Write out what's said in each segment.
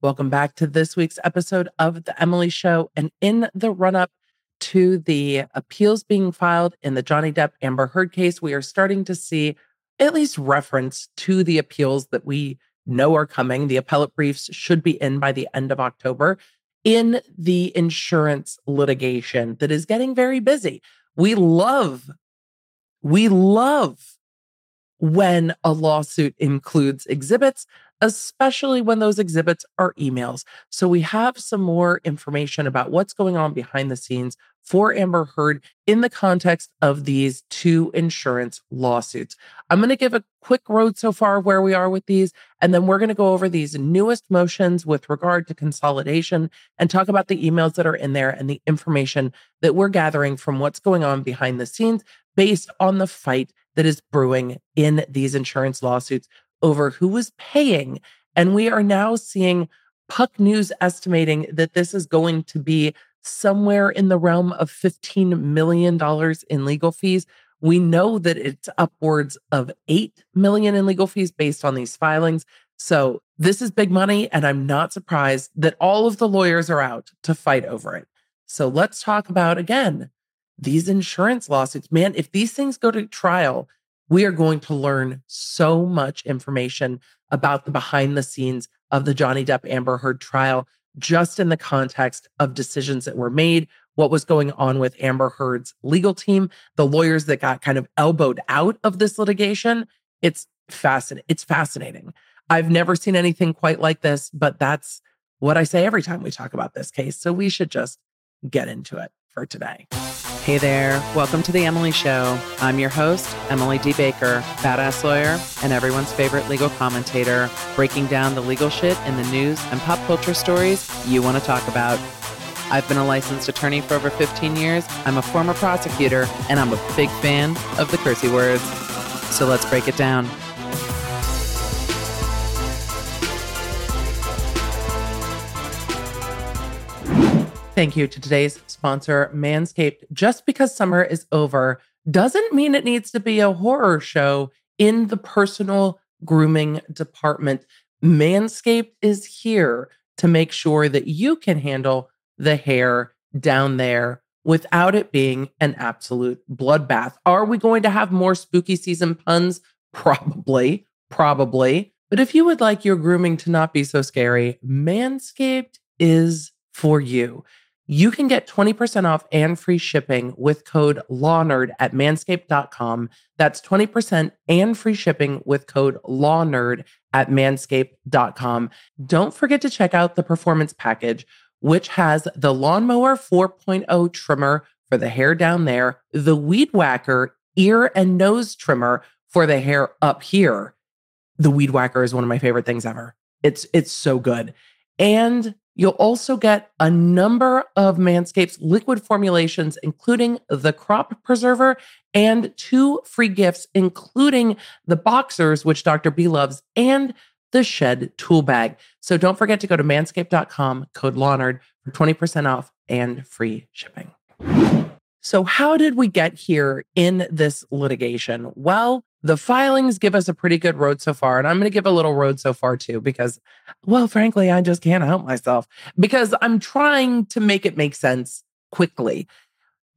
Welcome back to this week's episode of The Emily Show. And in the run-up to the appeals being filed in the Johnny Depp Amber Heard case, we are starting to see at least reference to the appeals that we know are coming. The appellate briefs should be in by the end of October in the insurance litigation that is getting very busy. We love when a lawsuit includes exhibits, especially when those exhibits are emails. So we have some more information about what's going on behind the scenes for Amber Heard in the context of these two insurance lawsuits. I'm going to give a quick road so far where we are with these, and then we're going to go over these newest motions with regard to consolidation and talk about the emails that are in there and the information that we're gathering from what's going on behind the scenes based on the fight that is brewing in these insurance lawsuits over who was paying. And we are now seeing Puck News estimating that this is going to be somewhere in the realm of $15 million in legal fees. We know that it's upwards of $8 million in legal fees based on these filings. So this is big money, and I'm not surprised that all of the lawyers are out to fight over it. So let's talk about, again, these insurance lawsuits. Man, if these things go to trial, we are going to learn so much information about the behind the scenes of the Johnny Depp Amber Heard trial, just in the context of decisions that were made, what was going on with Amber Heard's legal team, the lawyers that got kind of elbowed out of this litigation. It's fascinating. I've never seen anything quite like this, but that's what I say every time we talk about this case. So we should just get into it for today. Hey there. Welcome to The Emily Show. I'm your host, Emily D. Baker, badass lawyer and everyone's favorite legal commentator, breaking down the legal shit in the news and pop culture stories you want to talk about. I've been a licensed attorney for over 15 years. I'm a former prosecutor, and I'm a big fan of the cursey words. So let's break it down. Thank you to today's sponsor, Manscaped. Just because summer is over doesn't mean it needs to be a horror show in the personal grooming department. Manscaped is here to make sure that you can handle the hair down there without it being an absolute bloodbath. Are we going to have more spooky season puns? Probably. But if you would like your grooming to not be so scary, Manscaped is for you. You can get 20% off and free shipping with code LAWNERD at manscaped.com. That's 20% and free shipping with code LAWNERD at manscaped.com. Don't forget to check out the Performance Package, which has the Lawnmower 4.0 trimmer for the hair down there, the Weed Whacker ear and nose trimmer for the hair up here. The Weed Whacker is one of my favorite things ever. It's so good. And you'll also get a number of Manscaped's liquid formulations, including the Crop Preserver, and 2 free gifts, including the boxers, which Dr. B loves, and the Shed Tool Bag. So don't forget to go to manscaped.com, code LAWNERD, for 20% off and free shipping. So how did we get here in this litigation? Well, the filings give us a pretty good road so far, and I'm going to give a little road so far too, because, well, frankly, I just can't help myself because I'm trying to make it make sense quickly.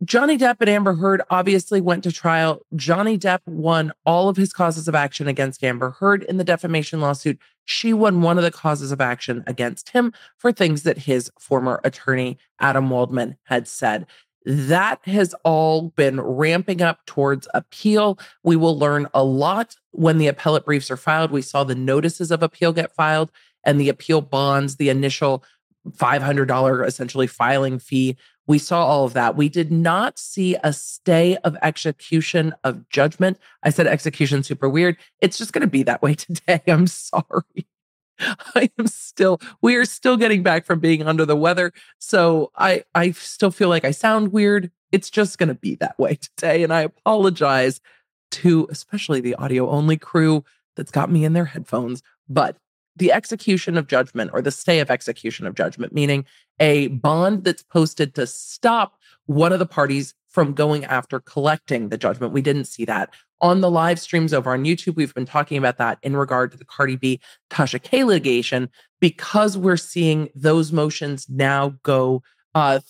Johnny Depp and Amber Heard obviously went to trial. Johnny Depp won all of his causes of action against Amber Heard in the defamation lawsuit. She won one of the causes of action against him for things that his former attorney, Adam Waldman, had said. That has all been ramping up towards appeal. We will learn a lot when the appellate briefs are filed. We saw the notices of appeal get filed and the appeal bonds, the initial $500 essentially filing fee. We saw all of that. We did not see a stay of execution of judgment. I said execution super weird. It's just going to be that way today. I'm sorry. We are still getting back from being under the weather. So I still feel like I sound weird. It's just going to be that way today. And I apologize to especially the audio only crew that's got me in their headphones. But the execution of judgment, or the stay of execution of judgment, meaning a bond that's posted to stop one of the parties from going after collecting the judgment. We didn't see that. On the live streams over on YouTube, we've been talking about that in regard to the Cardi B, Tasha Kaye litigation, because we're seeing those motions now go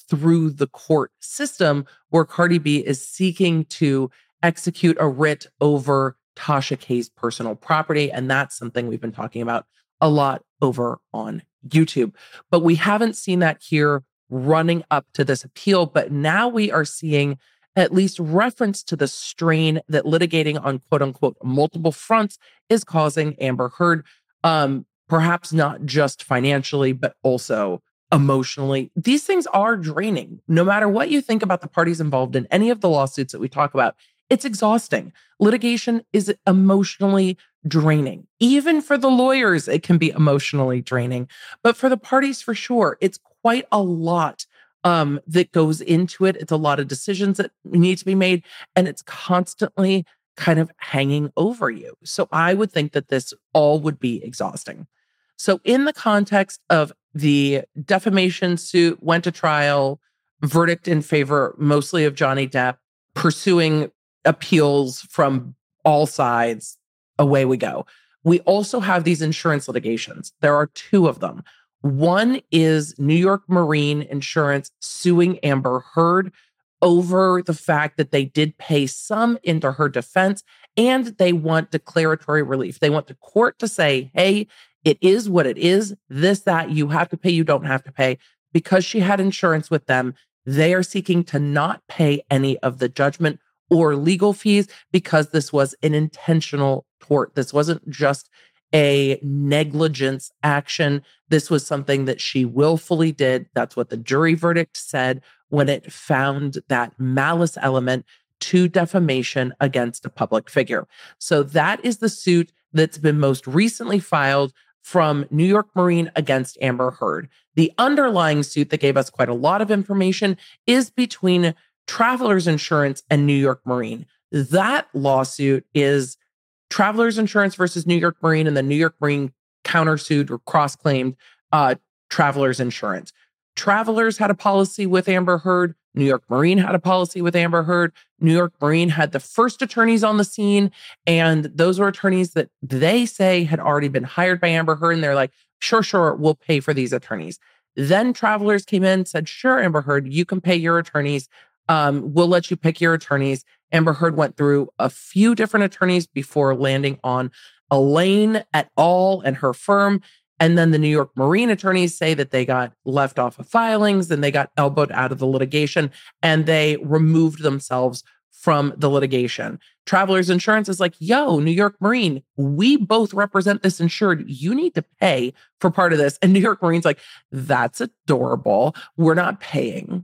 through the court system, where Cardi B is seeking to execute a writ over Tasha Kaye's personal property. And that's something we've been talking about a lot over on YouTube. But we haven't seen that here running up to this appeal. But now we are seeing at least reference to the strain that litigating on quote unquote multiple fronts is causing Amber Heard, perhaps not just financially, but also emotionally. These things are draining. No matter what you think about the parties involved in any of the lawsuits that we talk about, it's exhausting. Litigation is emotionally draining. Even for the lawyers, it can be emotionally draining. But for the parties, for sure, it's quite a lot that goes into it. It's a lot of decisions that need to be made, and it's constantly kind of hanging over you. So I would think that this all would be exhausting. So in the context of the defamation suit, went to trial, verdict in favor mostly of Johnny Depp, pursuing appeals from all sides, away we go. We also have these insurance litigations. There are two of them. One is New York Marine Insurance suing Amber Heard over the fact that they did pay some into her defense, and they want declaratory relief. They want the court to say, hey, it is what it is. This, that, you have to pay, you don't have to pay. Because she had insurance with them, they are seeking to not pay any of the judgment or legal fees because this was an intentional tort. This wasn't just a negligence action. This was something that she willfully did. That's what the jury verdict said when it found that malice element to defamation against a public figure. So that is the suit that's been most recently filed from New York Marine against Amber Heard. The underlying suit that gave us quite a lot of information is between Travelers Insurance and New York Marine. That lawsuit is Travelers Insurance versus New York Marine, and the New York Marine countersued or cross-claimed Travelers Insurance. Travelers had a policy with Amber Heard. New York Marine had a policy with Amber Heard. New York Marine had the first attorneys on the scene, and those were attorneys that they say had already been hired by Amber Heard, and they're like, sure, we'll pay for these attorneys. Then Travelers came in and said, sure, Amber Heard, you can pay your attorneys. We'll let you pick your attorneys. Amber Heard went through a few different attorneys before landing on Elaine et al. And her firm. And then the New York Marine attorneys say that they got left off of filings and they got elbowed out of the litigation and they removed themselves from the litigation. Travelers Insurance is like, yo, New York Marine, we both represent this insured. You need to pay for part of this. And New York Marine's like, that's adorable. We're not paying.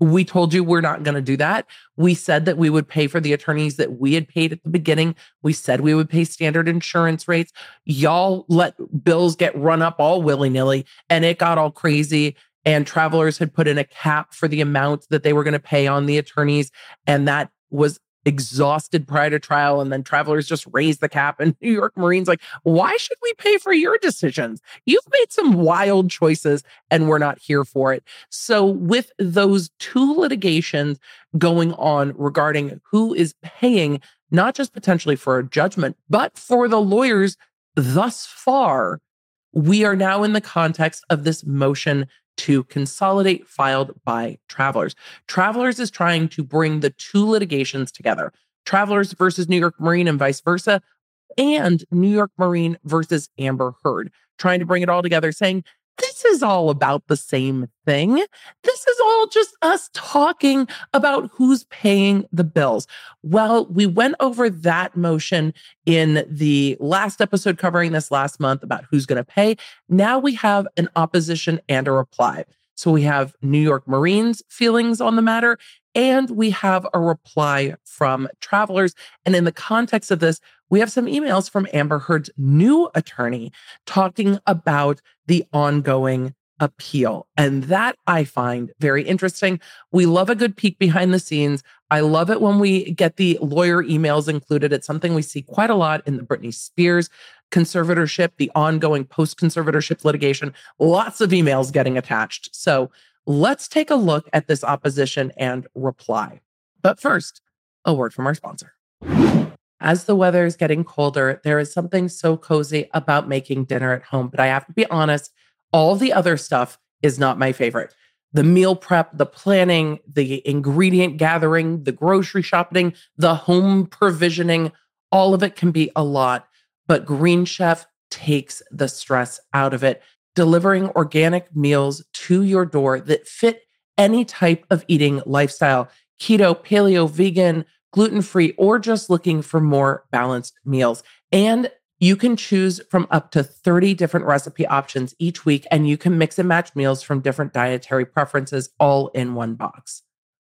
We told you we're not going to do that. We said that we would pay for the attorneys that we had paid at the beginning. We said we would pay standard insurance rates. Y'all let bills get run up all willy-nilly, and it got all crazy. And Travelers had put in a cap for the amount that they were going to pay on the attorneys, and that was exhausted prior to trial. And then Travelers just raised the cap, and New York Marine's like, why should we pay for your decisions? You've made some wild choices and we're not here for it. So with those two litigations going on regarding who is paying, not just potentially for a judgment, but for the lawyers thus far, we are now in the context of this motion to consolidate filed by Travelers. Travelers is trying to bring the two litigations together, Travelers versus New York Marine and vice versa, and New York Marine versus Amber Heard, trying to bring it all together, saying, this is all about the same thing. This is all just us talking about who's paying the bills. Well, we went over that motion in the last episode covering this last month about who's going to pay. Now we have an opposition and a reply. So we have New York Marine's feelings on the matter, and we have a reply from Travelers. And in the context of this, we have some emails from Amber Heard's new attorney talking about the ongoing appeal. And that I find very interesting. We love a good peek behind the scenes. I love it when we get the lawyer emails included. It's something we see quite a lot in the Britney Spears conservatorship, the ongoing post-conservatorship litigation, lots of emails getting attached. So Let's take a look at this opposition and reply. But first, a word from our sponsor. As the weather is getting colder, there is something so cozy about making dinner at home. But I have to be honest, all the other stuff is not my favorite. The meal prep, the planning, the ingredient gathering, the grocery shopping, the home provisioning, all of it can be a lot. But Green Chef takes the stress out of it, delivering organic meals to your door that fit any type of eating lifestyle, keto, paleo, vegan, gluten-free, or just looking for more balanced meals. And you can choose from up to 30 different recipe options each week, and you can mix and match meals from different dietary preferences all in one box.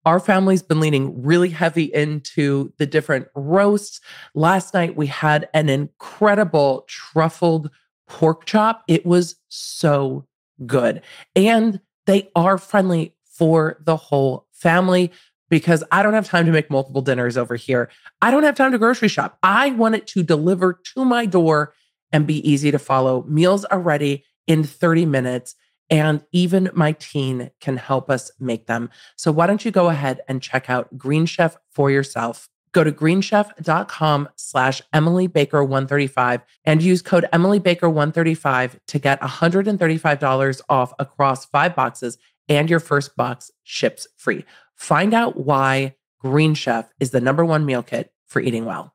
Our family's been leaning really heavy into the different roasts. Last night, we had an incredible truffled pork chop. It was so good. And they are friendly for the whole family, because I don't have time to make multiple dinners over here. I don't have time to grocery shop. I want it to deliver to my door and be easy to follow. Meals are ready in 30 minutes, and even my teen can help us make them. So why don't you go ahead and check out Green Chef for yourself. Go to greenchef.com/EmilyBaker135 and use code EmilyBaker135 to get $135 off across 5 boxes, and your first box ships free. Find out why Green Chef is the #1 meal kit for eating well.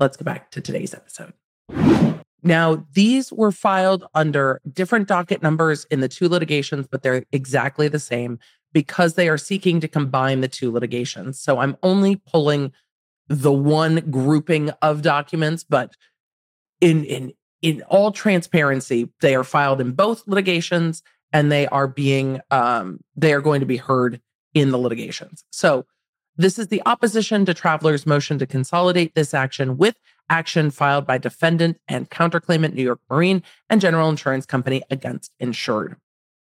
Let's go back to today's episode. Now, these were filed under different docket numbers in the two litigations, but they're exactly the same because they are seeking to combine the two litigations. So I'm only pulling the one grouping of documents, but in all transparency, they are filed in both litigations, and they are being they are going to be heard in the litigations. So this is the opposition to Travelers' motion to consolidate this action with action filed by defendant and counterclaimant New York Marine and General Insurance Company against insured.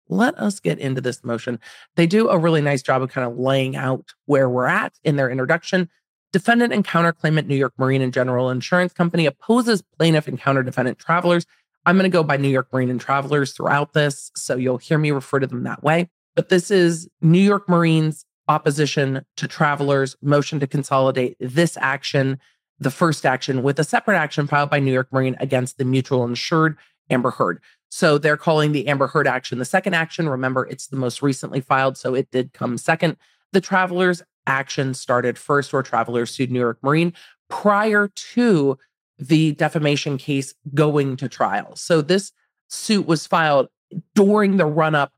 Let us get into this motion. They do a really nice job of kind of laying out where we're at in their introduction. Defendant and counterclaimant New York Marine and General Insurance Company opposes plaintiff and counter-defendant Travelers. I'm going to go by New York Marine and Travelers throughout this, so you'll hear me refer to them that way. But this is New York Marine's opposition to Travelers' motion to consolidate this action, the first action, with a separate action filed by New York Marine against the mutual insured Amber Heard. So they're calling the Amber Heard action the second action. Remember, it's the most recently filed, so it did come second. The Travelers' action started first, where Travelers sued New York Marine prior to the defamation case going to trial. So this suit was filed during the run-up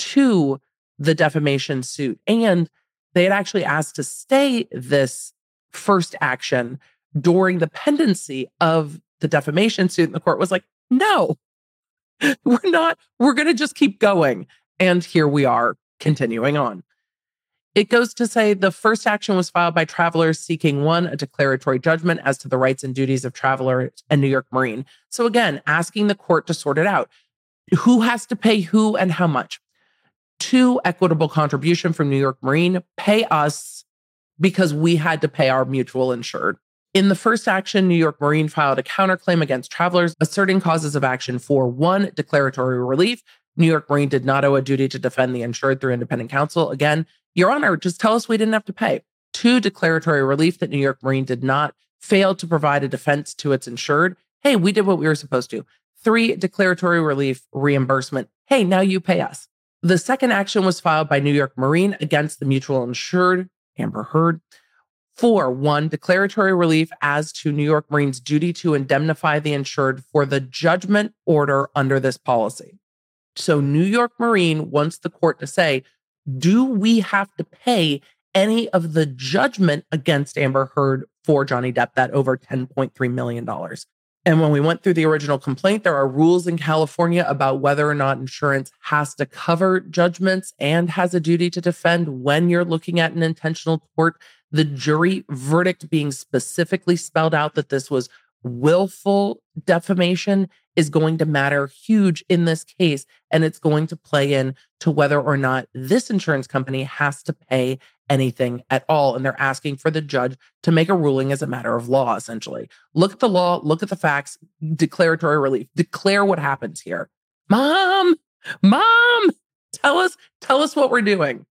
to the defamation suit. And they had actually asked to stay this first action during the pendency of the defamation suit. And the court was like, no, we're not. We're going to just keep going. And here we are continuing on. It goes to say the first action was filed by Travelers seeking, one, a declaratory judgment as to the rights and duties of Travelers and New York Marine. So again, asking the court to sort it out. Who has to pay who and how much? 2, equitable contribution from New York Marine, pay us because we had to pay our mutual insured. In the first action, New York Marine filed a counterclaim against Travelers, asserting causes of action for, 1, declaratory relief. New York Marine did not owe a duty to defend the insured through independent counsel. Again, Your Honor, just tell us we didn't have to pay. 2, declaratory relief that New York Marine did not fail to provide a defense to its insured. Hey, we did what we were supposed to. 3, declaratory relief reimbursement. Hey, now you pay us. The second action was filed by New York Marine against the mutual insured, Amber Heard, for, 1, declaratory relief as to New York Marine's duty to indemnify the insured for the judgment order under this policy. So New York Marine wants the court to say, do we have to pay any of the judgment against Amber Heard for Johnny Depp, that over $10.3 million? And when we went through the original complaint, there are rules in California about whether or not insurance has to cover judgments and has a duty to defend when you're looking at an intentional tort. The jury verdict being specifically spelled out that this was willful defamation is going to matter huge in this case, and it's going to play in to whether or not this insurance company has to pay anything at all. And they're asking for the judge to make a ruling as a matter of law, essentially. Look at the law, look at the facts, declaratory relief, declare what happens here. Mom, Tell us what we're doing.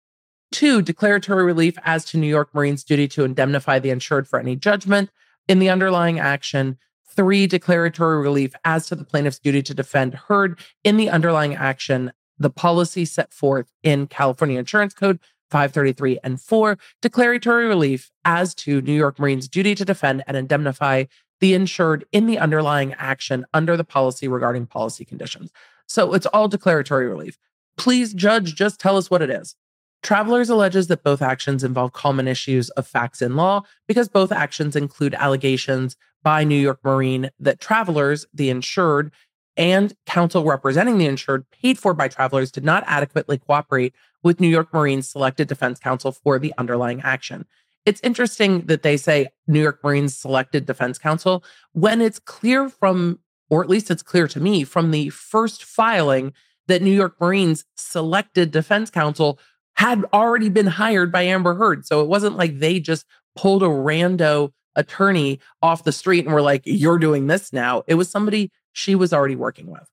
2, declaratory relief as to New York Marine's duty to indemnify the insured for any judgment in the underlying action. 3, declaratory relief as to the plaintiff's duty to defend Heard in the underlying action, the policy set forth in California Insurance Code 533. And 4, declaratory relief as to New York Marine's duty to defend and indemnify the insured in the underlying action under the policy regarding policy conditions. So it's all declaratory relief. Please, judge, just tell us what it is. Travelers alleges that both actions involve common issues of facts in law because both actions include allegations by New York Marine that Travelers, the insured, and counsel representing the insured paid for by Travelers did not adequately cooperate with New York Marine's selected defense counsel for the underlying action. It's interesting that they say New York Marine's selected defense counsel when it's clear from, or at least it's clear to me, from the first filing that New York Marine's selected defense counsel had already been hired by Amber Heard. So it wasn't like they just pulled a rando attorney off the street and were like, you're doing this now. It was somebody she was already working with.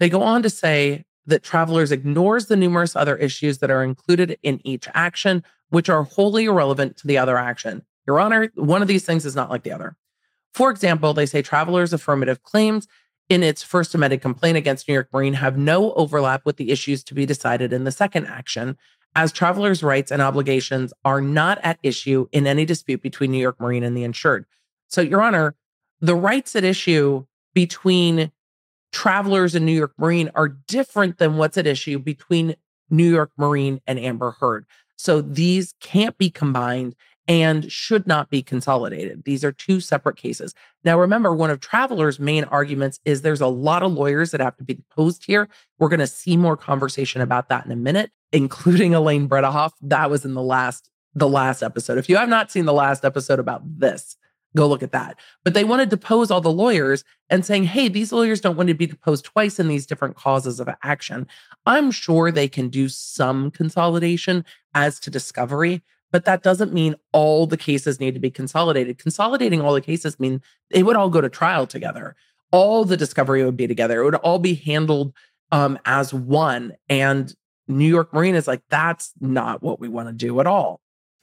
They go on to say that Travelers ignores the numerous other issues that are included in each action, which are wholly irrelevant to the other action. Your Honor, one of these things is not like the other. For example, they say Travelers' affirmative claims in its first amended complaint against New York Marine have no overlap with the issues to be decided in the second action, as Travelers' rights and obligations are not at issue in any dispute between New York Marine and the insured. So, Your Honor, the rights at issue between Travelers and New York Marine are different than what's at issue between New York Marine and Amber Heard. So these can't be combined and should not be consolidated. These are 2 separate cases. Now, remember, one of Travelers' main arguments is there's a lot of lawyers that have to be deposed here. We're going to see more conversation about that in a minute, including Elaine Bredehoff. That was in the last episode. If you have not seen the last episode about this, go look at that. But they want to depose all the lawyers and saying, hey, these lawyers don't want to be deposed twice in these different causes of action. I'm sure they can do some consolidation as to discovery, but that doesn't mean all the cases need to be consolidated. Consolidating all the cases means they would all go to trial together. All the discovery would be together. It would all be handled as one. And New York Marine is like, that's not what we want to do at all.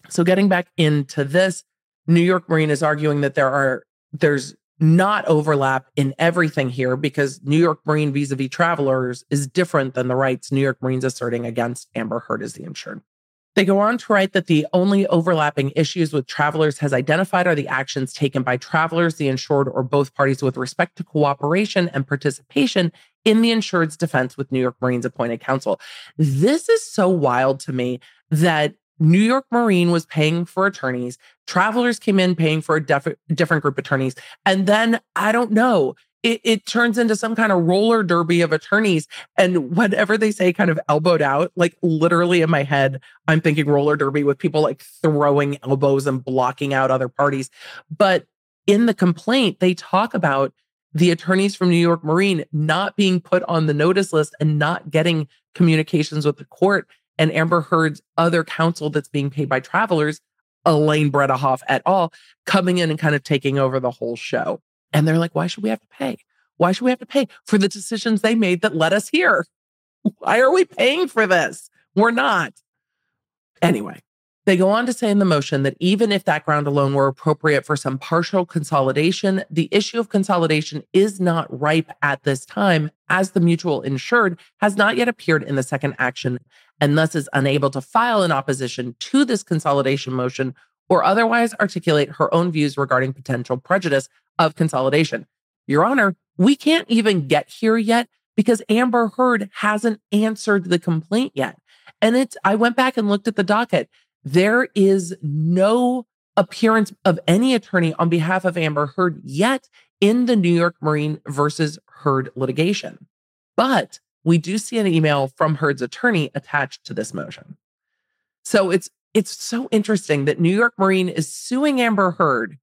So getting back into this, New York Marine is arguing that there's not overlap in everything here because New York Marine vis-a-vis Travelers is different than the rights New York Marine's asserting against Amber Heard as the insured. They go on to write that the only overlapping issues with Travelers has identified are the actions taken by Travelers, the insured, or both parties with respect to cooperation and participation in the insured's defense with New York Marine's appointed counsel. This is so wild to me that New York Marine was paying for attorneys. Travelers came in paying for a different group of attorneys. And then, I don't know, it turns into some kind of roller derby of attorneys. And whatever they say kind of elbowed out, like literally in my head, I'm thinking roller derby with people like throwing elbows and blocking out other parties. But in the complaint, they talk about the attorneys from New York Marine not being put on the notice list and not getting communications with the court. And Amber Heard's other counsel that's being paid by Travelers, Elaine Bredehoff et al., coming in and kind of taking over the whole show. And they're like, why should we have to pay? Why should we have to pay for the decisions they made that led us here? Why are we paying for this? We're not. Anyway, they go on to say in the motion that even if that ground alone were appropriate for some partial consolidation, the issue of consolidation is not ripe at this time, as the mutual insured has not yet appeared in the second action and thus is unable to file in opposition to this consolidation motion or otherwise articulate her own views regarding potential prejudice of consolidation. Your Honor, we can't even get here yet because Amber Heard hasn't answered the complaint yet. And I went back and looked at the docket. There is no appearance of any attorney on behalf of Amber Heard yet in the New York Marine versus Heard litigation. But we do see an email from Heard's attorney attached to this motion. So it's so interesting that New York Marine is suing Amber Heard,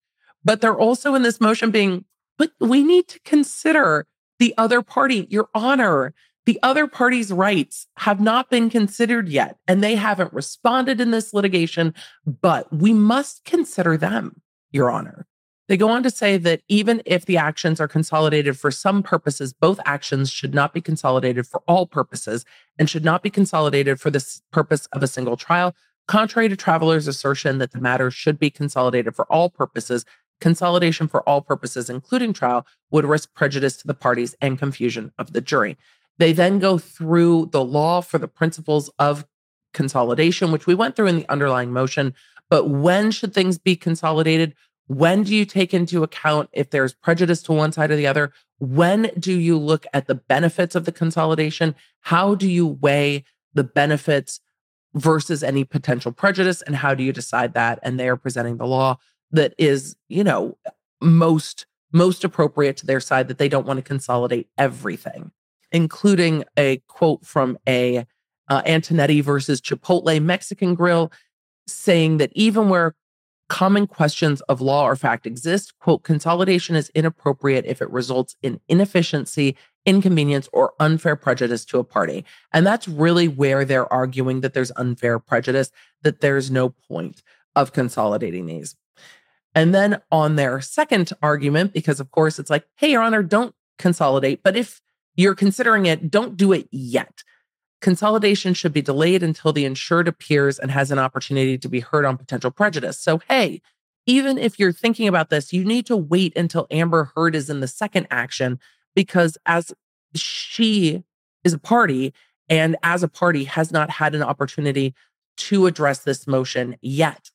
but they're also in this motion being, but we need to consider the other party, Your Honor. The other party's rights have not been considered yet, and they haven't responded in this litigation, but we must consider them, Your Honor. They go on to say that even if the actions are consolidated for some purposes, both actions should not be consolidated for all purposes and should not be consolidated for the purpose of a single trial. Contrary to Travelers' assertion that the matter should be consolidated for all purposes, consolidation for all purposes, including trial, would risk prejudice to the parties and confusion of the jury. They then go through the law for the principles of consolidation, which we went through in the underlying motion. But when should things be consolidated? When do you take into account if there's prejudice to one side or the other? When do you look at the benefits of the consolidation? How do you weigh the benefits versus any potential prejudice? And how do you decide that? And they are presenting the law that is, you know, most appropriate to their side, that they don't want to consolidate everything, including a quote from a Antonetti versus Chipotle Mexican Grill, saying that even where common questions of law or fact exist, quote, consolidation is inappropriate if it results in inefficiency, inconvenience, or unfair prejudice to a party. And that's really where they're arguing that there's unfair prejudice, that there's no point of consolidating these. And then on their second argument, because of course it's like, hey, Your Honor, don't consolidate. But if you're considering it, don't do it yet. Consolidation should be delayed until the insured appears and has an opportunity to be heard on potential prejudice. So, hey, even if you're thinking about this, you need to wait until Amber Heard is in the second action, because as she is a party and as a party has not had an opportunity to address this motion yet.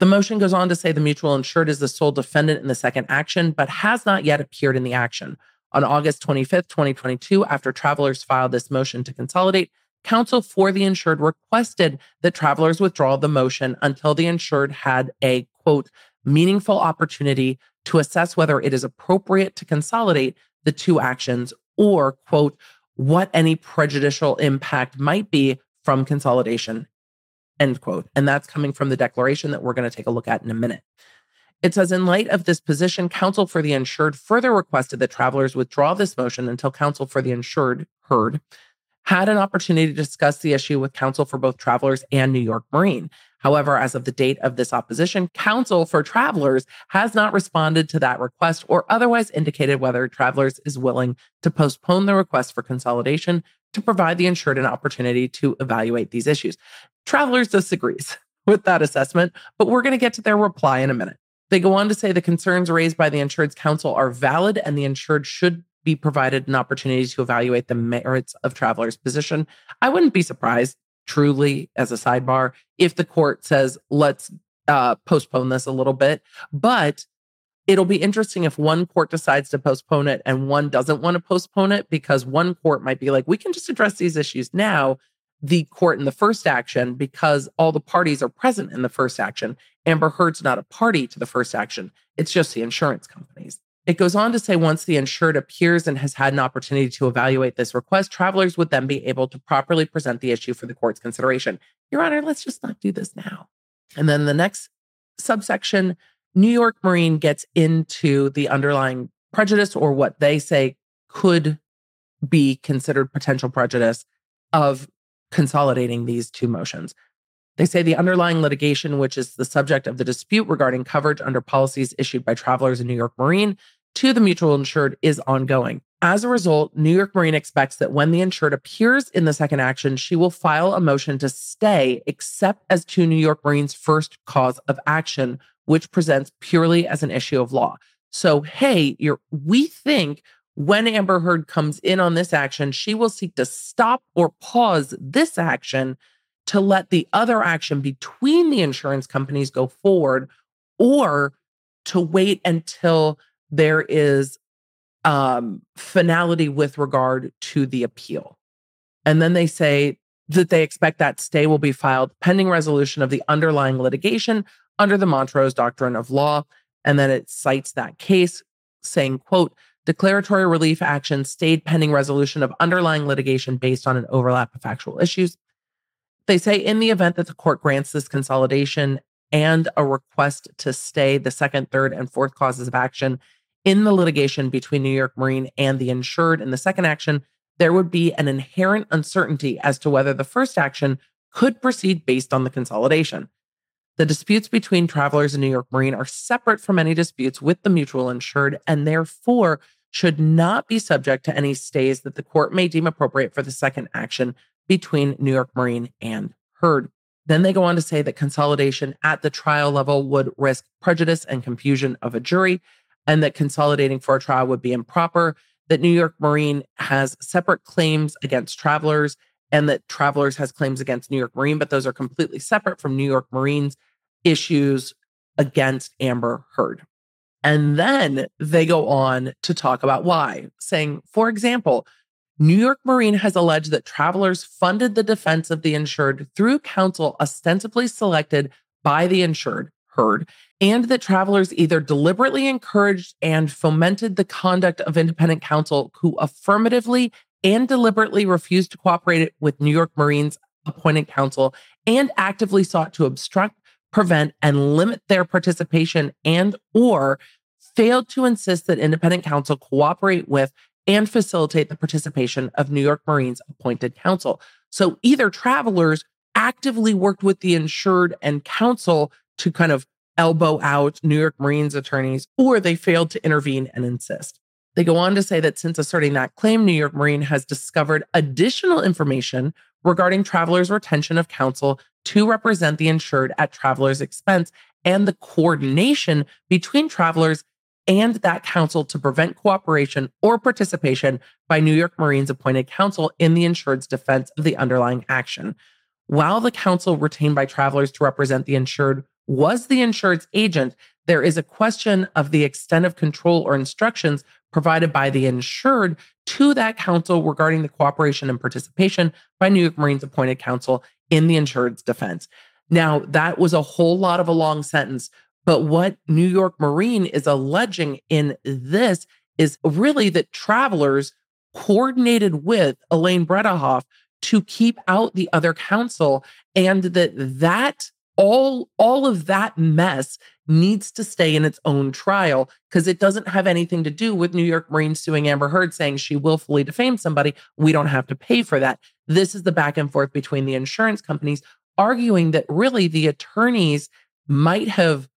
The motion goes on to say the mutual insured is the sole defendant in the second action, but has not yet appeared in the action. On August 25th, 2022, after Travelers filed this motion to consolidate, counsel for the insured requested that Travelers withdraw the motion until the insured had a, quote, meaningful opportunity to assess whether it is appropriate to consolidate the two actions or, quote, what any prejudicial impact might be from consolidation, end quote. And that's coming from the declaration that we're going to take a look at in a minute. It says, in light of this position, counsel for the insured further requested that Travelers withdraw this motion until counsel for the insured, Heard, had an opportunity to discuss the issue with counsel for both Travelers and New York Marine. However, as of the date of this opposition, counsel for Travelers has not responded to that request or otherwise indicated whether Travelers is willing to postpone the request for consolidation to provide the insured an opportunity to evaluate these issues. Travelers disagrees with that assessment, but we're going to get to their reply in a minute. They go on to say the concerns raised by the insured's counsel are valid and the insured should be provided an opportunity to evaluate the merits of Travelers' position. I wouldn't be surprised, truly, as a sidebar, if the court says, let's postpone this a little bit. But it'll be interesting if one court decides to postpone it and one doesn't want to postpone it, because one court might be like, we can just address these issues now. The court in the first action, because all the parties are present in the first action, Amber Heard's not a party to the first action. It's just the insurance companies. It goes on to say once the insured appears and has had an opportunity to evaluate this request, Travelers would then be able to properly present the issue for the court's consideration. Your Honor, let's just not do this now. And then the next subsection, New York Marine gets into the underlying prejudice, or what they say could be considered potential prejudice of consolidating these two motions. They say the underlying litigation, which is the subject of the dispute regarding coverage under policies issued by Travelers and New York Marine to the mutual insured, is ongoing. As a result, New York Marine expects that when the insured appears in the second action, she will file a motion to stay, except as to New York Marine's first cause of action, which presents purely as an issue of law. So, hey, we think when Amber Heard comes in on this action, she will seek to stop or pause this action to let the other action between the insurance companies go forward, or to wait until there is finality with regard to the appeal. And then they say that they expect that stay will be filed pending resolution of the underlying litigation under the Montrose Doctrine of Law. And then it cites that case saying, quote, declaratory relief action stayed pending resolution of underlying litigation based on an overlap of factual issues. They say in the event that the court grants this consolidation and a request to stay the second, third, and fourth causes of action in the litigation between New York Marine and the insured in the second action, there would be an inherent uncertainty as to whether the first action could proceed based on the consolidation. The disputes between Travelers and New York Marine are separate from any disputes with the mutual insured and therefore should not be subject to any stays that the court may deem appropriate for the second action between New York Marine and Heard. Then they go on to say that consolidation at the trial level would risk prejudice and confusion of a jury, and that consolidating for a trial would be improper, that New York Marine has separate claims against Travelers, and that Travelers has claims against New York Marine, but those are completely separate from New York Marine's issues against Amber Heard. And then they go on to talk about why, saying, for example, New York Marine has alleged that Travelers funded the defense of the insured through counsel ostensibly selected by the insured, Heard, and that Travelers either deliberately encouraged and fomented the conduct of independent counsel who affirmatively and deliberately refused to cooperate with New York Marine's appointed counsel and actively sought to obstruct, prevent, and limit their participation and or failed to insist that independent counsel cooperate with and facilitate the participation of New York Marine's appointed counsel. So either Travelers actively worked with the insured and counsel to kind of elbow out New York Marine's attorneys, or they failed to intervene and insist. They go on to say that since asserting that claim, New York Marine has discovered additional information regarding Travelers' retention of counsel to represent the insured at Travelers' expense and the coordination between Travelers and that counsel to prevent cooperation or participation by New York Marine's appointed counsel in the insured's defense of the underlying action. While the counsel retained by Travelers to represent the insured was the insured's agent, there is a question of the extent of control or instructions provided by the insured to that counsel regarding the cooperation and participation by New York Marine's appointed counsel in the insured's defense. Now, that was a whole lot of a long sentence, but what New York Marine is alleging in this is really that Travelers coordinated with Elaine Bredehoff to keep out the other counsel, and that all of that mess needs to stay in its own trial because it doesn't have anything to do with New York Marine suing Amber Heard saying she willfully defamed somebody. We don't have to pay for that. This is the back and forth between the insurance companies arguing that really the attorneys might have,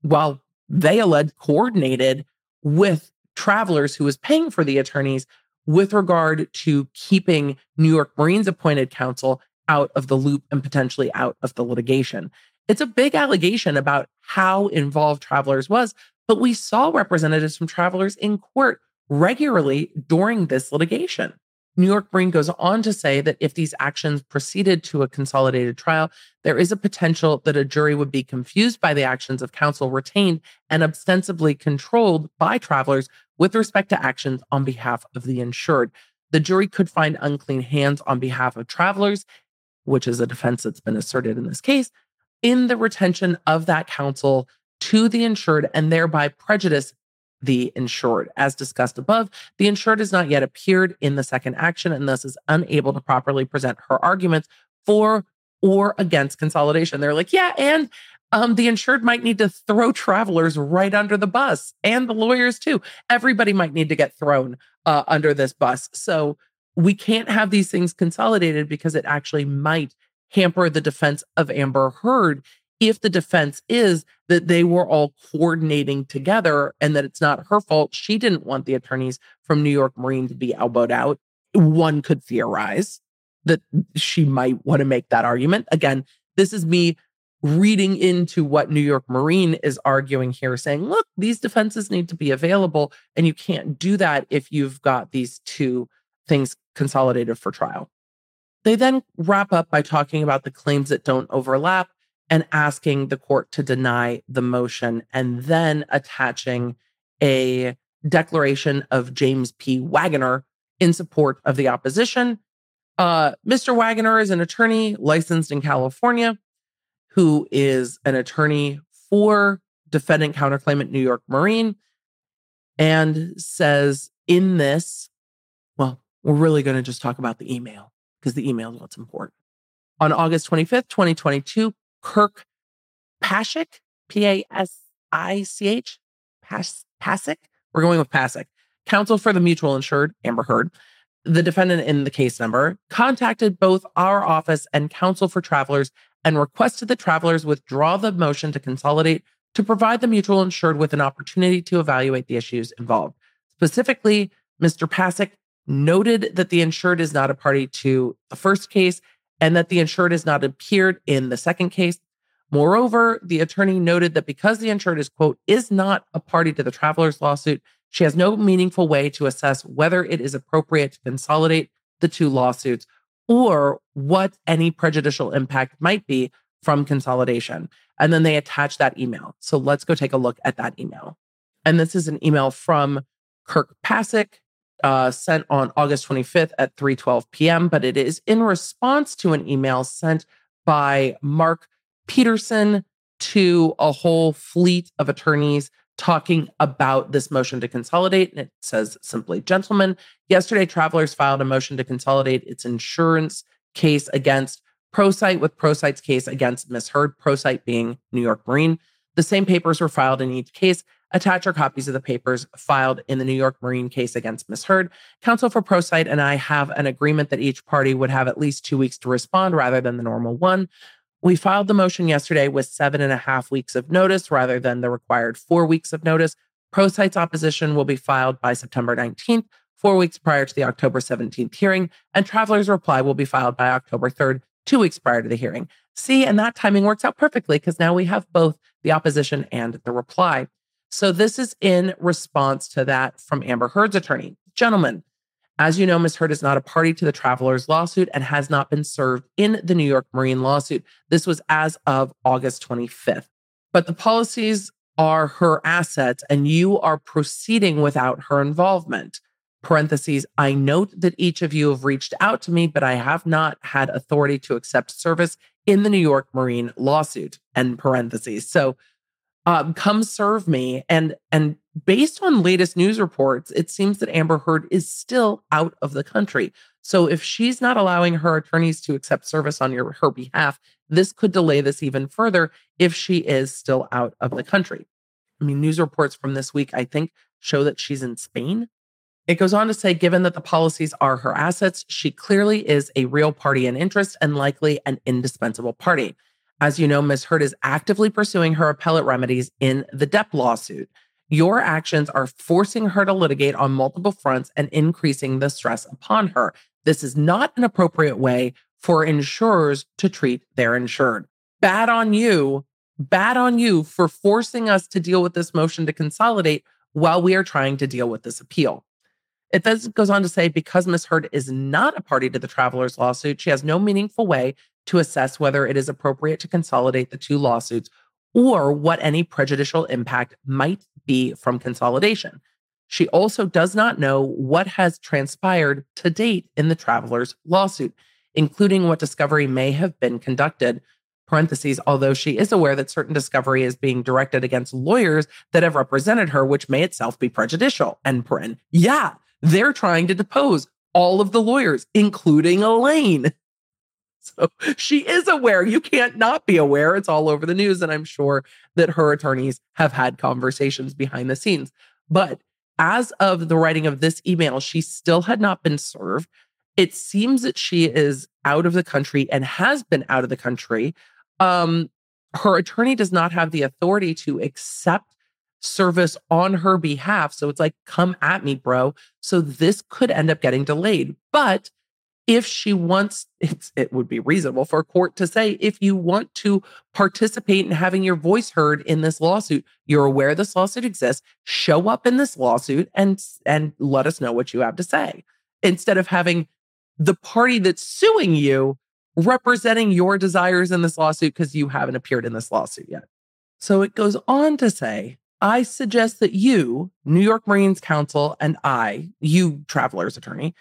while they allege coordinated with Travelers, who was paying for the attorneys, with regard to keeping New York Marine's appointed counsel out of the loop and potentially out of the litigation. It's a big allegation about how involved Travelers was, but we saw representatives from Travelers in court regularly during this litigation. New York Marine goes on to say that if these actions proceeded to a consolidated trial, there is a potential that a jury would be confused by the actions of counsel retained and ostensibly controlled by Travelers with respect to actions on behalf of the insured. The jury could find unclean hands on behalf of Travelers, which is a defense that's been asserted in this case, in the retention of that counsel to the insured and thereby prejudice the insured. As discussed above, the insured has not yet appeared in the second action and thus is unable to properly present her arguments for or against consolidation. They're like, yeah, and the insured might need to throw Travelers right under the bus, and the lawyers too. Everybody might need to get thrown under this bus. So we can't have these things consolidated because it actually might hamper the defense of Amber Heard if the defense is that they were all coordinating together and that it's not her fault. She didn't want the attorneys from New York Marine to be elbowed out. One could theorize that she might want to make that argument. Again, this is me reading into what New York Marine is arguing here, saying, look, these defenses need to be available, and you can't do that if you've got these two things consolidated for trial. They then wrap up by talking about the claims that don't overlap and asking the court to deny the motion, and then attaching a declaration of James P. Wagoner in support of the opposition. Mr. Wagoner is an attorney licensed in California who is an attorney for defendant counterclaimant New York Marine, and says in this, well, we're really going to just talk about the email because the email is what's important. On August 25th, 2022, Kirk Pasich, P-A-S-I-C-H, Pasich, we're going with Pasich, counsel for the mutual insured, Amber Heard, the defendant in the case number, contacted both our office and counsel for Travelers and requested that Travelers withdraw the motion to consolidate to provide the mutual insured with an opportunity to evaluate the issues involved. Specifically, Mr. Pasich noted that the insured is not a party to the first case and that the insured has not appeared in the second case. Moreover, the attorney noted that because the insured is, quote, is not a party to the Travelers lawsuit, she has no meaningful way to assess whether it is appropriate to consolidate the two lawsuits or what any prejudicial impact might be from consolidation. And then they attach that email. So let's go take a look at that email. And this is an email from Kirk Pasich, sent on August 25th at 3:12 p.m., but it is in response to an email sent by Mark Peterson to a whole fleet of attorneys talking about this motion to consolidate. And it says simply, gentlemen, yesterday Travelers filed a motion to consolidate its insurance case against ProSight with ProSight's case against Ms. Heard, ProSight being New York Marine. The same papers were filed in each case. Attach are copies of the papers filed in the New York Marine case against Ms. Heard. Counsel for ProSight and I have an agreement that each party would have at least 2 weeks to respond rather than the normal one. We filed the motion yesterday with 7.5 weeks of notice rather than the required 4 weeks of notice. ProSight's opposition will be filed by September 19th, 4 weeks prior to the October 17th hearing, and Travelers' reply will be filed by October 3rd, 2 weeks prior to the hearing. See, and that timing works out perfectly because now we have both the opposition and the reply. So this is in response to that from Amber Heard's attorney. Gentlemen, as you know, Ms. Heard is not a party to the Travelers lawsuit and has not been served in the New York Marine lawsuit. This was as of August 25th. But the policies are her assets and you are proceeding without her involvement. Parentheses, I note that each of you have reached out to me, but I have not had authority to accept service in the New York Marine lawsuit, end parentheses. So come serve me. And based on latest news reports, it seems that Amber Heard is still out of the country. So if she's not allowing her attorneys to accept service on her behalf, this could delay this even further if she is still out of the country. I mean, news reports from this week, I think, show that she's in Spain. It goes on to say, given that the policies are her assets, she clearly is a real party in interest and likely an indispensable party. As you know, Ms. Heard is actively pursuing her appellate remedies in the Depp lawsuit. Your actions are forcing her to litigate on multiple fronts and increasing the stress upon her. This is not an appropriate way for insurers to treat their insured. Bad on you. Bad on you for forcing us to deal with this motion to consolidate while we are trying to deal with this appeal. It then goes on to say, because Ms. Heard is not a party to the Travelers lawsuit, she has no meaningful way to assess whether it is appropriate to consolidate the two lawsuits or what any prejudicial impact might be from consolidation. She also does not know what has transpired to date in the Travelers lawsuit, including what discovery may have been conducted, parentheses, although she is aware that certain discovery is being directed against lawyers that have represented her, which may itself be prejudicial, end paren. Yeah. They're trying to depose all of the lawyers, including Elaine. So she is aware. You can't not be aware. It's all over the news. And I'm sure that her attorneys have had conversations behind the scenes. But as of the writing of this email, she still had not been served. It seems that she is out of the country and has been out of the country. Her attorney does not have the authority to accept service on her behalf. So it's like, come at me, bro. So this could end up getting delayed. But if she wants, it would be reasonable for a court to say, if you want to participate in having your voice heard in this lawsuit, you're aware this lawsuit exists, show up in this lawsuit and let us know what you have to say. Instead of having the party that's suing you representing your desires in this lawsuit because you haven't appeared in this lawsuit yet. So it goes on to say, I suggest that you, New York Marines Counsel, and I, you Travelers attorney,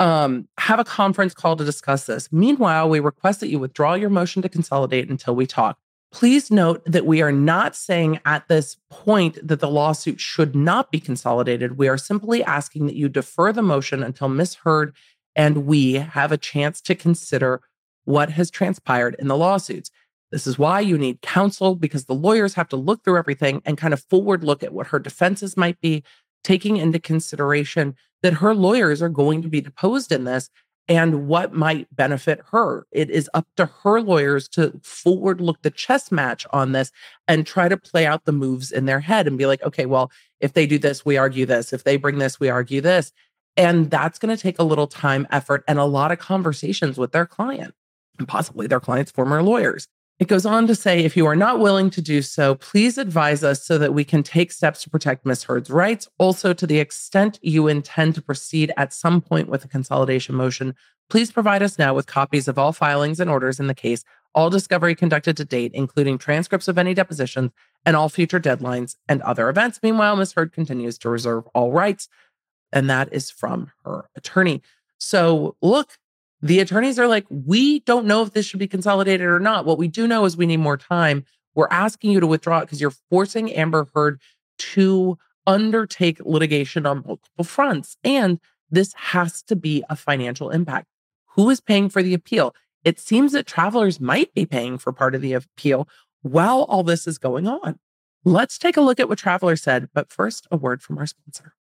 have a conference call to discuss this. Meanwhile, we request that you withdraw your motion to consolidate until we talk. Please note that we are not saying at this point that the lawsuit should not be consolidated. We are simply asking that you defer the motion until Ms. Heard and we have a chance to consider what has transpired in the lawsuits. This is why you need counsel, because the lawyers have to look through everything and kind of forward look at what her defenses might be, taking into consideration that her lawyers are going to be deposed in this and what might benefit her. It is up to her lawyers to forward look the chess match on this and try to play out the moves in their head and be like, okay, well, if they do this, we argue this. If they bring this, we argue this. And that's going to take a little time, effort, and a lot of conversations with their client and possibly their client's former lawyers. It goes on to say, if you are not willing to do so, please advise us so that we can take steps to protect Ms. Heard's rights. Also, to the extent you intend to proceed at some point with a consolidation motion, please provide us now with copies of all filings and orders in the case, all discovery conducted to date, including transcripts of any depositions and all future deadlines and other events. Meanwhile, Ms. Heard continues to reserve all rights. And that is from her attorney. So look, the attorneys are like, we don't know if this should be consolidated or not. What we do know is we need more time. We're asking you to withdraw it because you're forcing Amber Heard to undertake litigation on multiple fronts. And this has to be a financial impact. Who is paying for the appeal? It seems that Travelers might be paying for part of the appeal while all this is going on. Let's take a look at what Travelers said. But first, a word from our sponsor.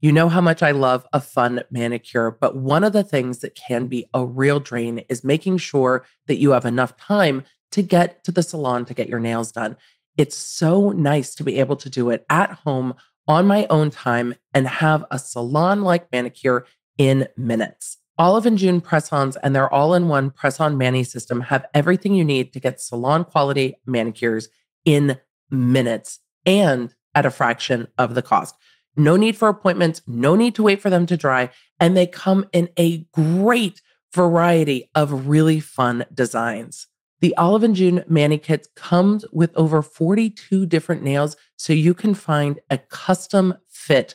You know how much I love a fun manicure, but one of the things that can be a real drain is making sure that you have enough time to get to the salon to get your nails done. It's so nice to be able to do it at home on my own time and have a salon-like manicure in minutes. Olive and June press-ons and their all-in-one press-on mani system have everything you need to get salon-quality manicures in minutes and at a fraction of the cost. No need for appointments, no need to wait for them to dry, and they come in a great variety of really fun designs. The Olive and June Mani Kit comes with over 42 different nails, so you can find a custom fit,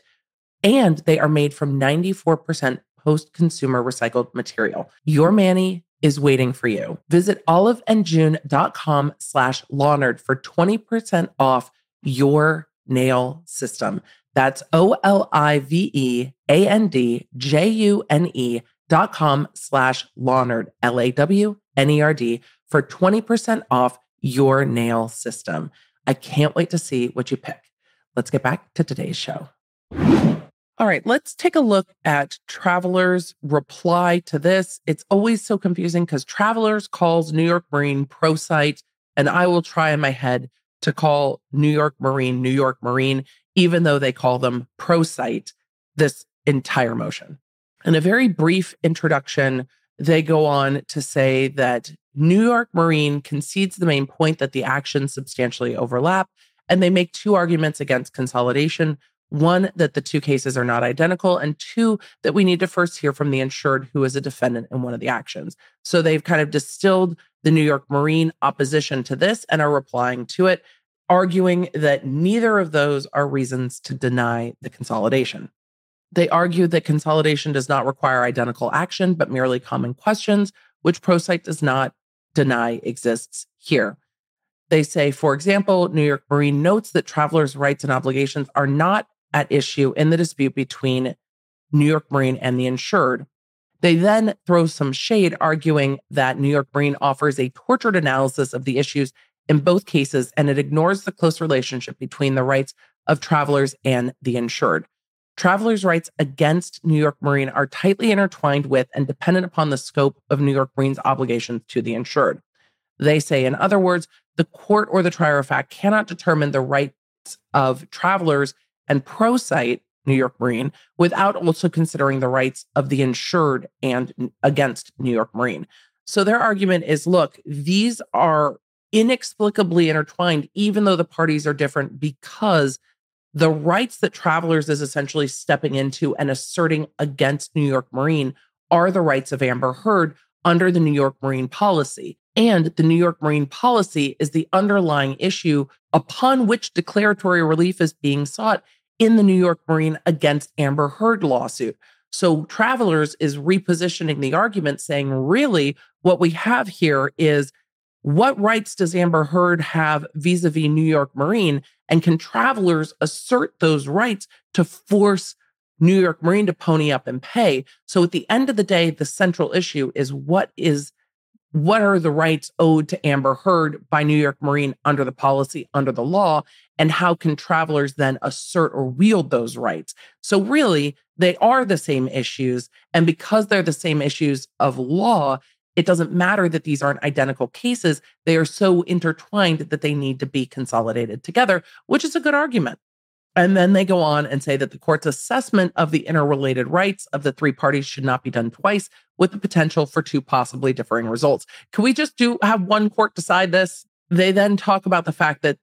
and they are made from 94% post-consumer recycled material. Your mani is waiting for you. Visit oliveandjune.com/Lawnerd for 20% off your nail system. That's oliveandjune.com/Lawnerd, Lawnerd, for 20% off your nail system. I can't wait to see what you pick. Let's get back to today's show. All right, let's take a look at Travelers' reply to this. It's always so confusing because Travelers calls New York Marine ProSight, and I will try in my head to call New York Marine New York Marine, even though they call them ProSight, this entire motion. In a very brief introduction, they go on to say that New York Marine concedes the main point that the actions substantially overlap, and they make two arguments against consolidation. One, that the two cases are not identical, and two, that we need to first hear from the insured who is a defendant in one of the actions. So they've kind of distilled the New York Marine opposition to this and are replying to it, arguing that neither of those are reasons to deny the consolidation. They argue that consolidation does not require identical action, but merely common questions, which ProSight does not deny exists here. They say, for example, New York Marine notes that Travelers' rights and obligations are not at issue in the dispute between New York Marine and the insured. They then throw some shade, arguing that New York Marine offers a tortured analysis of the issues in both cases, and it ignores the close relationship between the rights of Travelers and the insured. Travelers' rights against New York Marine are tightly intertwined with and dependent upon the scope of New York Marine's obligations to the insured. They say, in other words, the court or the trier of fact cannot determine the rights of Travelers and ProSight, New York Marine, without also considering the rights of the insured and against New York Marine. So their argument is, look, these are inexplicably intertwined, even though the parties are different, because the rights that Travelers is essentially stepping into and asserting against New York Marine are the rights of Amber Heard under the New York Marine policy. And the New York Marine policy is the underlying issue upon which declaratory relief is being sought in the New York Marine against Amber Heard lawsuit. So Travelers is repositioning the argument, saying, really, what we have here is, what rights does Amber Heard have vis-a-vis New York Marine? And can Travelers assert those rights to force New York Marine to pony up and pay? So at the end of the day, the central issue is, what is what are the rights owed to Amber Heard by New York Marine under the policy, under the law, and how can travelers then assert or wield those rights? So really, they are the same issues. And because they're the same issues of law, it doesn't matter that these aren't identical cases. They are so intertwined that they need to be consolidated together, which is a good argument. And then they go on and say that the court's assessment of the interrelated rights of the three parties should not be done twice, with the potential for two possibly differing results. Can we just have one court decide this? They then talk about the fact that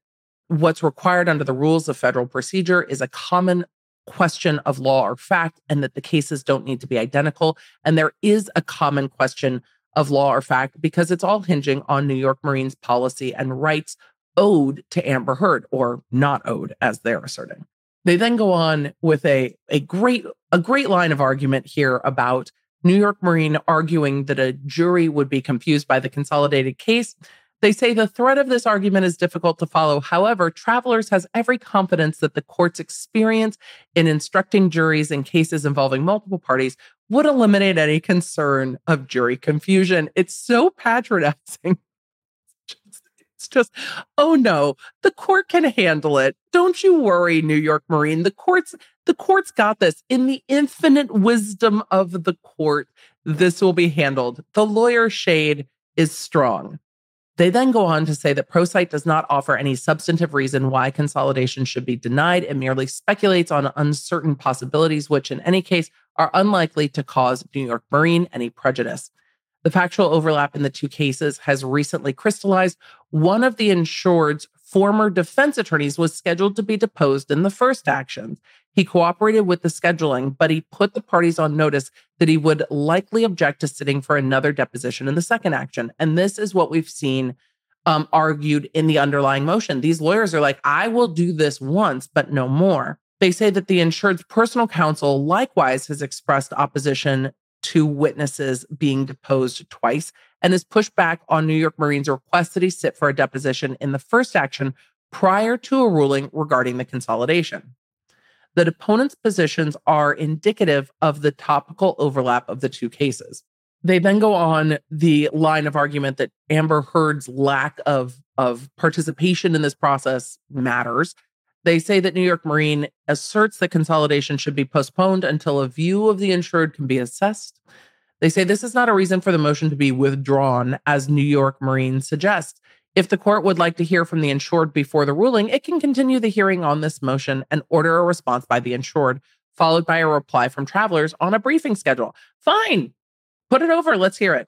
what's required under the rules of federal procedure is a common question of law or fact, and that the cases don't need to be identical. And there is a common question of law or fact because it's all hinging on New York Marine's policy and rights owed to Amber Heard, or not owed, as they're asserting. They then go on with a great line of argument here about New York Marine arguing that a jury would be confused by the consolidated case. They say the thread of this argument is difficult to follow. However, Travelers has every confidence that the court's experience in instructing juries in cases involving multiple parties would eliminate any concern of jury confusion. It's so patronizing. Just, oh no, the court can handle it. Don't you worry, New York Marine. The court's got this. In the infinite wisdom of the court, this will be handled. The lawyer shade is strong. They then go on to say that ProSight does not offer any substantive reason why consolidation should be denied. It merely speculates on uncertain possibilities, which in any case are unlikely to cause New York Marine any prejudice. The factual overlap in the two cases has recently crystallized. One of the insured's former defense attorneys was scheduled to be deposed in the first action. He cooperated with the scheduling, but he put the parties on notice that he would likely object to sitting for another deposition in the second action. And this is what we've seen argued in the underlying motion. These lawyers are like, I will do this once, but no more. They say that the insured's personal counsel likewise has expressed opposition to witnesses being deposed twice and has pushed back on New York Marine's request that he sit for a deposition in the first action prior to a ruling regarding the consolidation. The opponents' positions are indicative of the topical overlap of the two cases. They then go on the line of argument that Amber Heard's lack of participation in this process matters. They say that New York Marine asserts that consolidation should be postponed until a view of the insured can be assessed. They say this is not a reason for the motion to be withdrawn, as New York Marine suggests. If the court would like to hear from the insured before the ruling, it can continue the hearing on this motion and order a response by the insured, followed by a reply from Travelers on a briefing schedule. Fine, put it over. Let's hear it.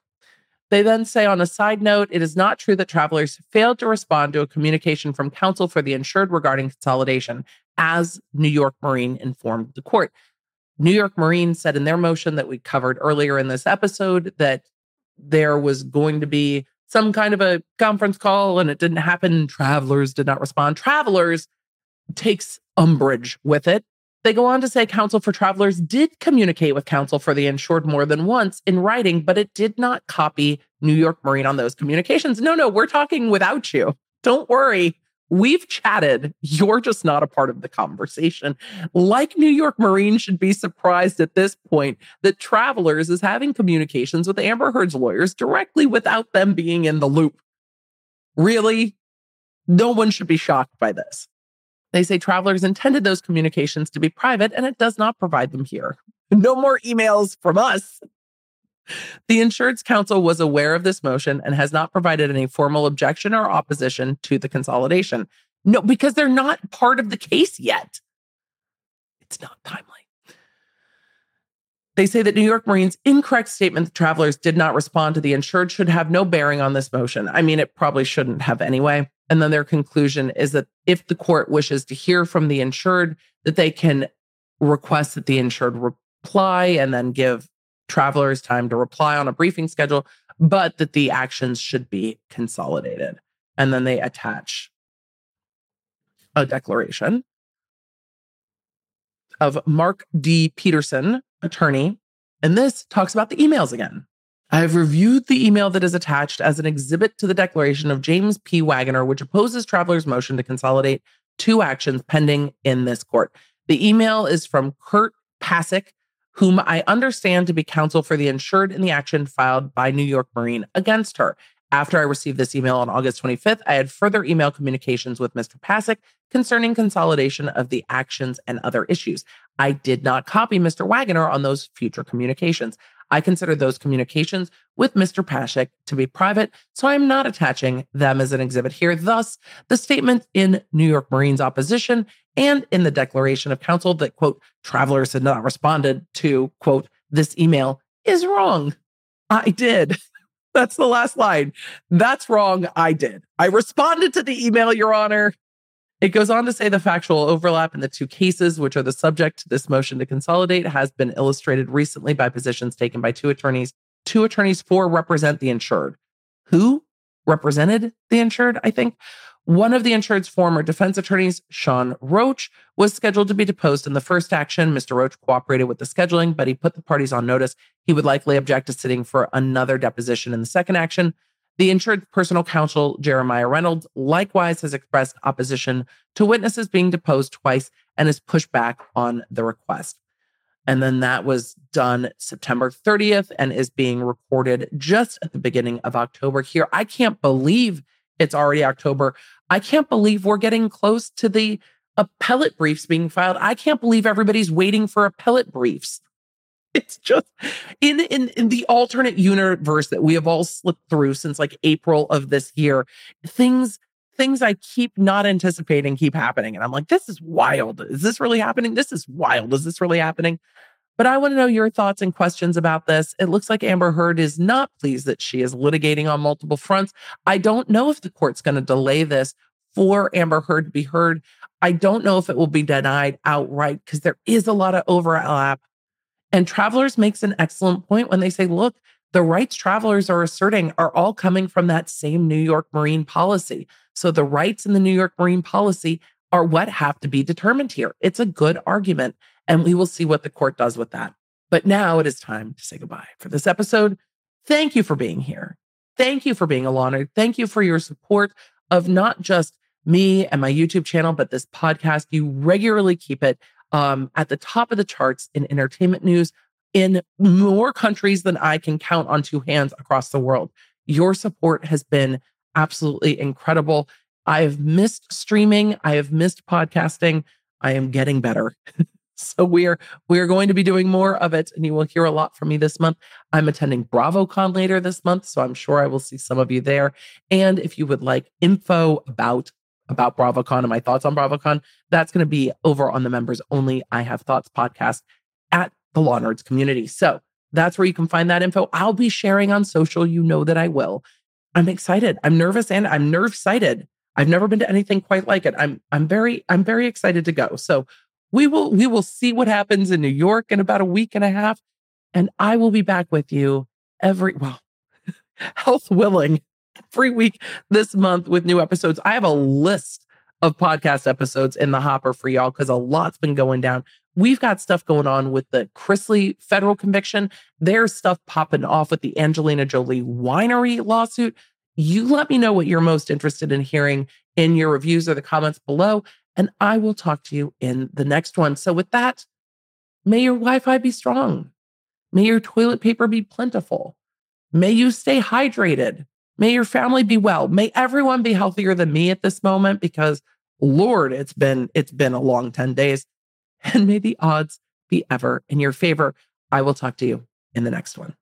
They then say, on a side note, it is not true that Travelers failed to respond to a communication from counsel for the insured regarding consolidation, as New York Marine informed the court. New York Marine said in their motion that we covered earlier in this episode that there was going to be some kind of a conference call and it didn't happen. Travelers did not respond. Travelers takes umbrage with it. They go on to say counsel for Travelers did communicate with counsel for the insured more than once in writing, but it did not copy New York Marine on those communications. No, we're talking without you. Don't worry. We've chatted. You're just not a part of the conversation. Like New York Marine should be surprised at this point that Travelers is having communications with Amber Heard's lawyers directly without them being in the loop. Really? No one should be shocked by this. They say Travelers intended those communications to be private, and it does not provide them here. No more emails from us. The insured's counsel was aware of this motion and has not provided any formal objection or opposition to the consolidation. No, because they're not part of the case yet. It's not timely. They say that New York Marine's incorrect statement that Travelers did not respond to the insured should have no bearing on this motion. I mean, it probably shouldn't have anyway. And then their conclusion is that if the court wishes to hear from the insured, that they can request that the insured reply and then give Travelers time to reply on a briefing schedule, but that the actions should be consolidated. And then they attach a declaration of Mark D. Peterson, attorney. And this talks about the emails again. I have reviewed the email that is attached as an exhibit to the declaration of James P. Wagoner, which opposes Travelers' motion to consolidate two actions pending in this court. The email is from Kirk Pasich, whom I understand to be counsel for the insured in the action filed by New York Marine against her. After I received this email on August 25th, I had further email communications with Mr. Pasich concerning consolidation of the actions and other issues. I did not copy Mr. Wagoner on those future communications. I consider those communications with Mr. Pasich to be private, so I'm not attaching them as an exhibit here. Thus, the statement in New York Marine's opposition and in the declaration of counsel that, quote, Travelers had not responded to, quote, this email is wrong. I did. That's the last line. That's wrong. I did. I responded to the email, Your Honor. It goes on to say the factual overlap in the two cases, which are the subject to this motion to consolidate, has been illustrated recently by positions taken by two attorneys. Two attorneys for represent the insured. Who represented the insured, I think? One of the insured's former defense attorneys, Sean Roach, was scheduled to be deposed in the first action. Mr. Roach cooperated with the scheduling, but he put the parties on notice. He would likely object to sitting for another deposition in the second action. The insured personal counsel, Jeremiah Reynolds, likewise has expressed opposition to witnesses being deposed twice and has pushed back on the request. And then that was done September 30th and is being recorded just at the beginning of October here. I can't believe it's already October. I can't believe we're getting close to the appellate briefs being filed. I can't believe everybody's waiting for appellate briefs. It's just in the alternate universe that we have all slipped through since like April of this year, things I keep not anticipating keep happening. And I'm like, this is wild. Is this really happening? This is wild. Is this really happening? But I want to know your thoughts and questions about this. It looks like Amber Heard is not pleased that she is litigating on multiple fronts. I don't know if the court's going to delay this for Amber Heard to be heard. I don't know if it will be denied outright because there is a lot of overlap. And Travelers makes an excellent point when they say, look, the rights Travelers are asserting are all coming from that same New York Marine policy. So the rights in the New York Marine policy are what have to be determined here. It's a good argument, and we will see what the court does with that. But now it is time to say goodbye for this episode. Thank you for being here. Thank you for being along. Thank you for your support of not just me and my YouTube channel, but this podcast. You regularly keep it at the top of the charts in entertainment news in more countries than I can count on two hands across the world. Your support has been absolutely incredible. I have missed streaming. I have missed podcasting. I am getting better. So we are going to be doing more of it, and you will hear a lot from me this month. I'm attending BravoCon later this month, so I'm sure I will see some of you there. And if you would like info about BravoCon and my thoughts on BravoCon, that's going to be over on the members only I Have Thoughts podcast at the Law Nerds community. So that's where you can find that info. I'll be sharing on social. You know that I will. I'm excited. I'm nervous and I'm nerve-sighted. I've never been to anything quite like it. I'm very excited to go. So we will see what happens in New York in about a week and a half. And I will be back with you health willing, every week this month with new episodes. I have a list of podcast episodes in the hopper for y'all because a lot's been going down. We've got stuff going on with the Chrisley federal conviction. There's stuff popping off with the Angelina Jolie winery lawsuit. You let me know what you're most interested in hearing in your reviews or the comments below, and I will talk to you in the next one. So with that, may your Wi-Fi be strong. May your toilet paper be plentiful. May you stay hydrated. May your family be well. May everyone be healthier than me at this moment because, Lord, it's been a long 10 days. And may the odds be ever in your favor. I will talk to you in the next one.